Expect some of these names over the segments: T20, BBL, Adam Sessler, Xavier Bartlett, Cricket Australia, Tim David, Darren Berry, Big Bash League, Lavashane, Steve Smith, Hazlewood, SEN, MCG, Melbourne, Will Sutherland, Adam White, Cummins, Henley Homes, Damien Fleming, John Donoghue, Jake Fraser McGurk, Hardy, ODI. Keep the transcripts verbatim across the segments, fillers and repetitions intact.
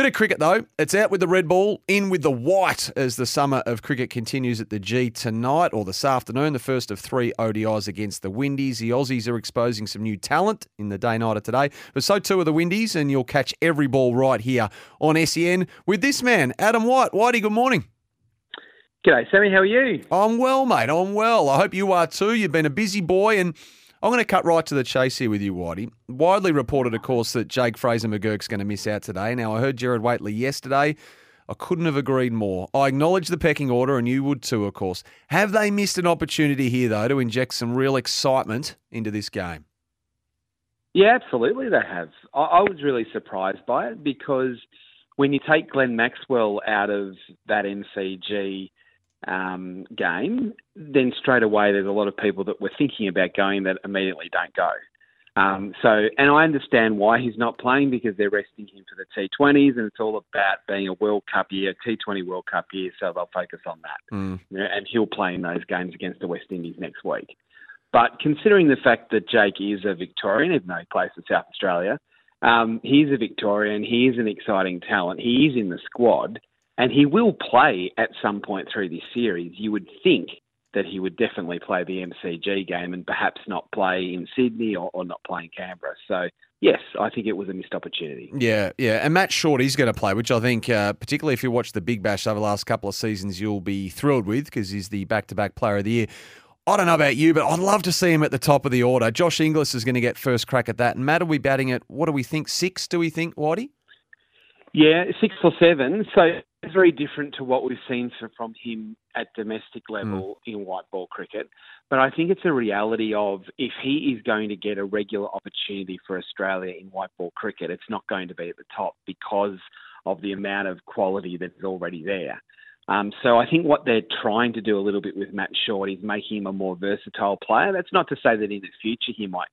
Bit of cricket, though. It's out with the red ball, in with the white as the summer of cricket continues at the G tonight or this afternoon. The first of three O D Is against the Windies. The Aussies are exposing some new talent in the day-nighter today, but so too are the Windies, and you'll catch every ball right here on S E N with this man, Adam White. Whitey, good morning. G'day, Sammy. How are you? I'm well, mate. I'm well. I hope you are too. You've been a busy boy, and I'm going to cut right to the chase here with you, Waddy. Widely reported, of course, that Jake Fraser McGurk's going to miss out today. Now, I heard Gerard Whateley yesterday. I couldn't have agreed more. I acknowledge the pecking order, and you would too, of course. Have they missed an opportunity here, though, to inject some real excitement into this game? Yeah, absolutely they have. I, I was really surprised by it because when you take Glenn Maxwell out of that M C G Um, game, then straight away there's a lot of people that were thinking about going that immediately don't go. Um, so, and I understand why he's not playing because they're resting him for the T twenties, and it's all about being a World Cup year, T twenty World Cup year, so they'll focus on that. Mm. You know, and he'll play in those games against the West Indies next week. But considering the fact that Jake is a Victorian, even though he plays for South Australia, um, he's a Victorian, he is an exciting talent, he is in the squad, and he will play at some point through this series. You would think that he would definitely play the M C G game and perhaps not play in Sydney or, or not play in Canberra. So, yes, I think it was a missed opportunity. Yeah, yeah. And Matt Short is going to play, which I think, uh, particularly if you watch the Big Bash over the last couple of seasons, you'll be thrilled with because he's the back-to-back player of the year. I don't know about you, but I'd love to see him at the top of the order. Josh Inglis is going to get first crack at that. And Matt will be batting at, what do we think, six, do we think, Waddy? Yeah, six or seven. So it's very different to what we've seen from him at domestic level mm. in white ball cricket. But I think it's a reality of if he is going to get a regular opportunity for Australia in white ball cricket, it's not going to be at the top because of the amount of quality that's already there. Um, so I think what they're trying to do a little bit with Matt Short is making him a more versatile player. That's not to say that in the future he might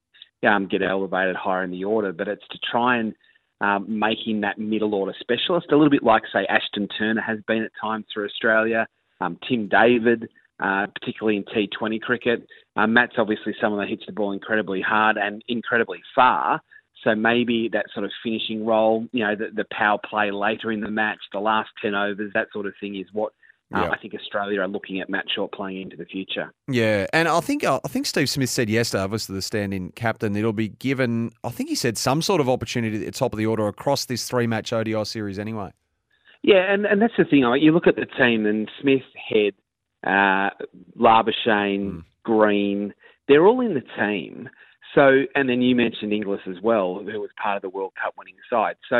um, get elevated higher in the order, but it's to try and Um, making that middle order specialist, a little bit like, say, Ashton Turner has been at times for Australia, um, Tim David, uh, particularly in T twenty cricket. Uh, Matt's obviously someone that hits the ball incredibly hard and incredibly far, so maybe that sort of finishing role, you know, the, the power play later in the match, the last ten overs, that sort of thing is what Uh, yeah. I think Australia are looking at Matt Short playing into the future. Yeah, and I think I think Steve Smith said yesterday, obviously the stand-in captain, it'll be given, I think he said, some sort of opportunity at the top of the order across this three-match O D I series anyway. Yeah, and, and that's the thing. Like, you look at the team and Smith, Head, uh, Lavashane, mm. Green, they're all in the team. So, and then you mentioned Inglis as well, who was part of the World Cup winning side. So,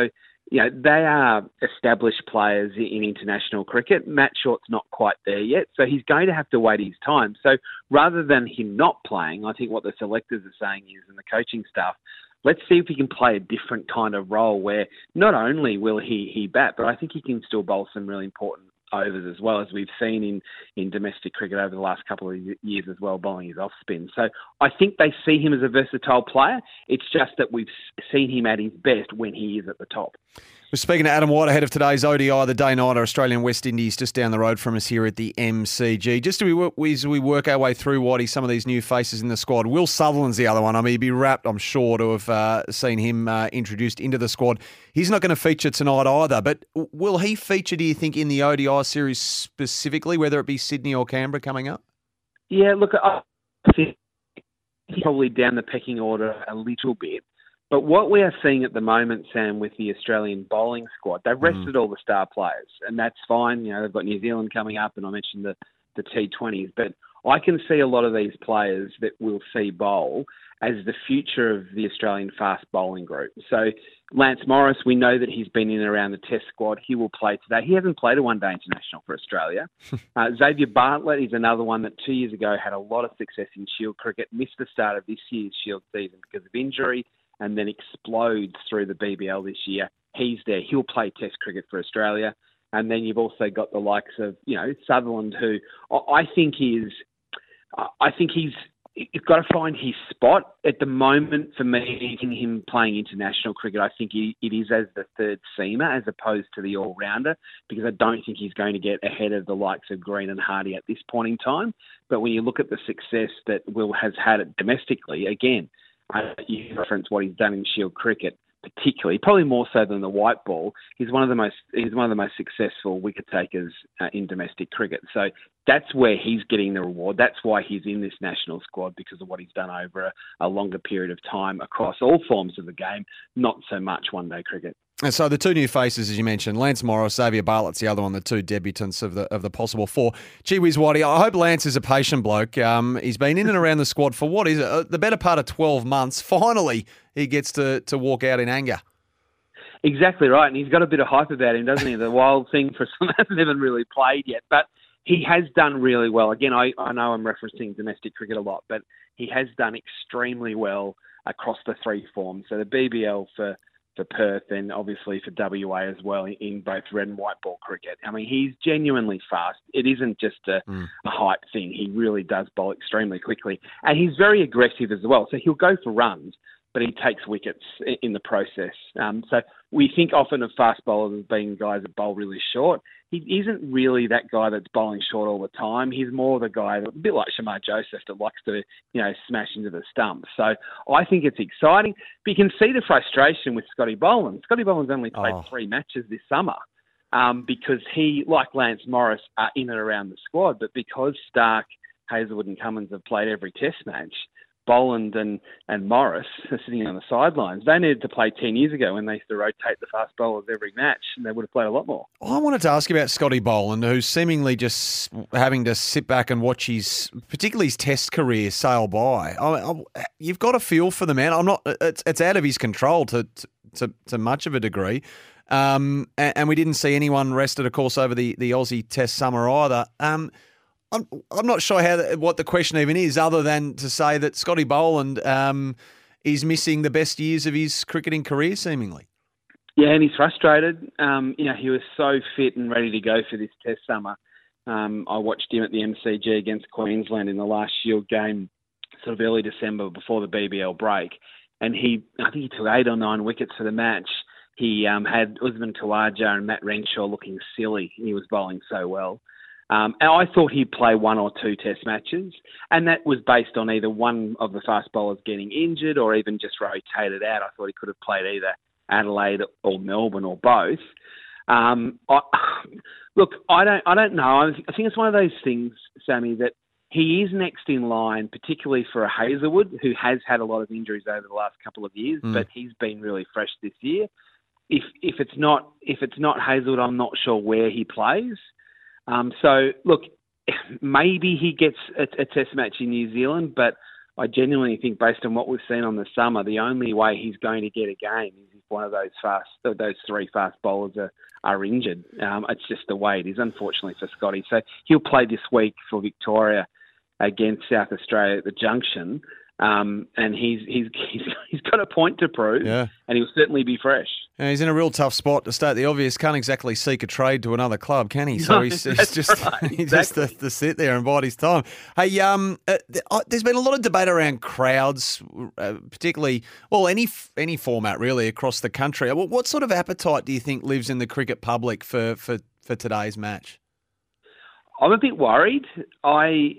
you know, they are established players in international cricket. Matt Short's not quite there yet, so he's going to have to wait his time. So rather than him not playing, I think what the selectors are saying is, and the coaching staff, let's see if he can play a different kind of role where not only will he, he bat, but I think he can still bowl some really important overs as well, as we've seen in, in domestic cricket over the last couple of years as well, bowling his off spin. So I think they see him as a versatile player. It's just that we've seen him at his best when he is at the top. We're speaking to Adam White ahead of today's O D I, the day-nighter, Australian West Indies, just down the road from us here at the M C G. Just as we, as we work our way through, Whitey, some of these new faces in the squad. Will Sutherland's the other one. I mean, he'd be rapt, I'm sure, to have uh, seen him uh, introduced into the squad. He's not going to feature tonight either, but will he feature, do you think, in the O D I series specifically, whether it be Sydney or Canberra coming up? Yeah, look, I think probably down the pecking order a little bit. But what we are seeing at the moment, Sam, with the Australian bowling squad, they've rested mm. all the star players, and that's fine. You know, they've got New Zealand coming up, and I mentioned the, the T twenties. But I can see a lot of these players that we'll see bowl as the future of the Australian fast bowling group. So Lance Morris, we know that he's been in and around the test squad. He will play today. He hasn't played a one-day international for Australia. uh, Xavier Bartlett is another one that two years ago had a lot of success in Shield cricket, missed the start of this year's Shield season because of injury, and then explodes through the B B L this year. He's there. He'll play test cricket for Australia. And then you've also got the likes of, you know, Sutherland, who I think is, I think he's, you've got to find his spot. At the moment, for me, him playing international cricket, I think it is as the third seamer as opposed to the all-rounder, because I don't think he's going to get ahead of the likes of Green and Hardy at this point in time. But when you look at the success that Will has had domestically, again, Uh, you reference what he's done in Shield cricket, particularly, probably more so than the white ball, he's one of the most he's one of the most successful wicket takers uh, in domestic cricket. So that's where he's getting the reward. That's why he's in this national squad, because of what he's done over a, a longer period of time across all forms of the game, not so much one day cricket. And so the two new faces, as you mentioned, Lance Morris, Xavier Bartlett's the other one, the two debutants of the of the possible four. Gee whiz, Waddy, I hope Lance is a patient bloke. Um, he's been in and around the squad for what is it, the better part of twelve months. Finally, he gets to, to walk out in anger. Exactly right, and he's got a bit of hype about him, doesn't he? The wild thing for someone that hasn't even really played yet, but he has done really well. Again, I, I know I'm referencing domestic cricket a lot, but he has done extremely well across the three forms. So the B B L for... for Perth and obviously for W A as well in both red and white ball cricket. I mean, he's genuinely fast. It isn't just a, mm. a hype thing. He really does bowl extremely quickly. And he's very aggressive as well. So he'll go for runs, but he takes wickets in the process. Um, so we think often of fast bowlers as being guys that bowl really short. He isn't really that guy that's bowling short all the time. He's more the guy, that, a bit like Shamar Joseph, that likes to, you know, smash into the stump. So I think it's exciting. But you can see the frustration with Scotty Boland. Scotty Boland's only played oh. three matches this summer um, because he, like Lance Morris, are in and around the squad. But because Stark, Hazlewood and Cummins have played every test match, Boland and, and Morris are sitting on the sidelines. They needed to play ten years ago when they used to rotate the fast bowlers every match, and they would have played a lot more. Well, I wanted to ask you about Scotty Boland, who's seemingly just having to sit back and watch his, particularly his test career, sail by. I, I, you've got a feel for the man. I'm not. It's, it's out of his control to to, to much of a degree. Um, and, and we didn't see anyone rested, of course, over the, the Aussie test summer either. Um I'm I'm not sure how what the question even is, other than to say that Scotty Boland um, is missing the best years of his cricketing career, seemingly. Yeah, and he's frustrated. Um, you know, he was so fit and ready to go for this test summer. Um, I watched him at the M C G against Queensland in the last Shield game, sort of early December before the B B L break, and he I think he took eight or nine wickets for the match. He um, had Usman Tawaja and Matt Renshaw looking silly. He was bowling so well. Um, and I thought he'd play one or two test matches, and that was based on either one of the fast bowlers getting injured or even just rotated out. I thought he could have played either Adelaide or Melbourne or both. Um, I, look, I don't, I don't know. I think it's one of those things, Sammy, that he is next in line, particularly for a Hazlewood, who has had a lot of injuries over the last couple of years, mm. but he's been really fresh this year. If if it's not if it's not Hazlewood, I'm not sure where he plays. Um, so, look, maybe he gets a, a test match in New Zealand, but I genuinely think, based on what we've seen on the summer, the only way he's going to get a game is if one of those fast, those three fast bowlers are, are injured. Um, it's just the way it is, unfortunately, for Scotty. So he'll play this week for Victoria against South Australia at the Junction, um, and he's he's he's he's got a point to prove, yeah. and he'll certainly be fresh. Yeah, he's in a real tough spot, to state the obvious. Can't exactly seek a trade to another club, can he? So no, he's, he's just right. he exactly. just has to sit there and bide his time. Hey, um, uh, there's been a lot of debate around crowds, uh, particularly well, any any format really across the country. What, what sort of appetite do you think lives in the cricket public for for, for today's match? I'm a bit worried. I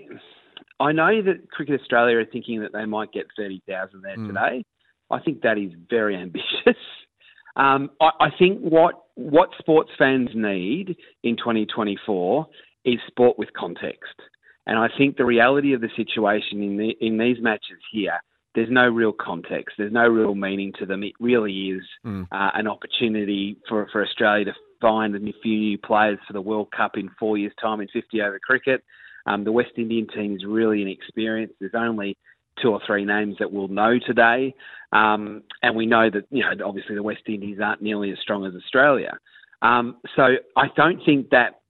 I know that Cricket Australia are thinking that they might get thirty thousand there mm. today. I think that is very ambitious. Um, I, I think what what sports fans need in twenty twenty-four is sport with context, and I think the reality of the situation in the, in these matches here, there's no real context, there's no real meaning to them. It really is mm. uh, an opportunity for, for Australia to find a few new players for the World Cup in four years' time in fifty over cricket. Um, the West Indian team is really inexperienced. There's only two or three names that we'll know today. Um, and we know that, you know, obviously the West Indies aren't nearly as strong as Australia. Um, so I don't think that,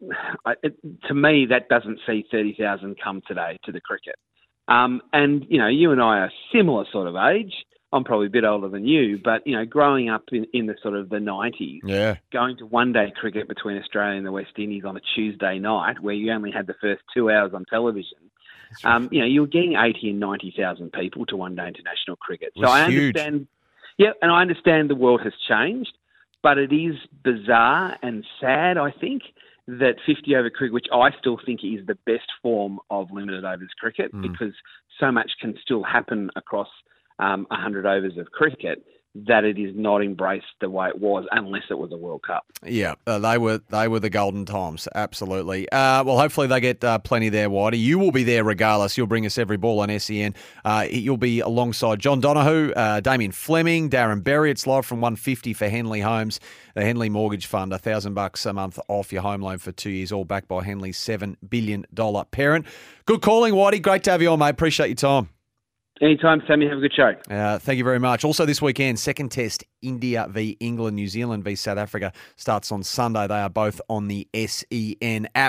I, it, to me, that doesn't see thirty thousand come today to the cricket. Um, and, you know, you and I are similar sort of age. I'm probably a bit older than you, but, you know, growing up in, in the sort of the nineties, yeah. going to one-day cricket between Australia and the West Indies on a Tuesday night where you only had the first two hours on television, Um, you know, you're getting eighty and ninety thousand people to one day international cricket. So I understand, huge. yeah, and I understand the world has changed, but it is bizarre and sad, I think, that fifty over cricket, which I still think is the best form of limited overs cricket, mm. because so much can still happen across um, a hundred overs of cricket. that it is not embraced the way it was, unless it was a World Cup. Yeah, uh, they were they were the golden times, absolutely. Uh, well, hopefully they get uh, plenty there, Waddy. You will be there regardless. You'll bring us every ball on S E N. Uh, you'll be alongside John Donoghue, uh, Damien Fleming, Darren Berry. It's live from one fifty for Henley Homes, the Henley Mortgage Fund, a thousand bucks a month off your home loan for two years, all backed by Henley's seven billion dollars parent. Good calling, Waddy. Great to have you on, mate. Appreciate your time. Anytime, Sammy. Have a good show. Uh, thank you very much. Also this weekend, second test, India v England, New Zealand v South Africa starts on Sunday. They are both on the S E N app.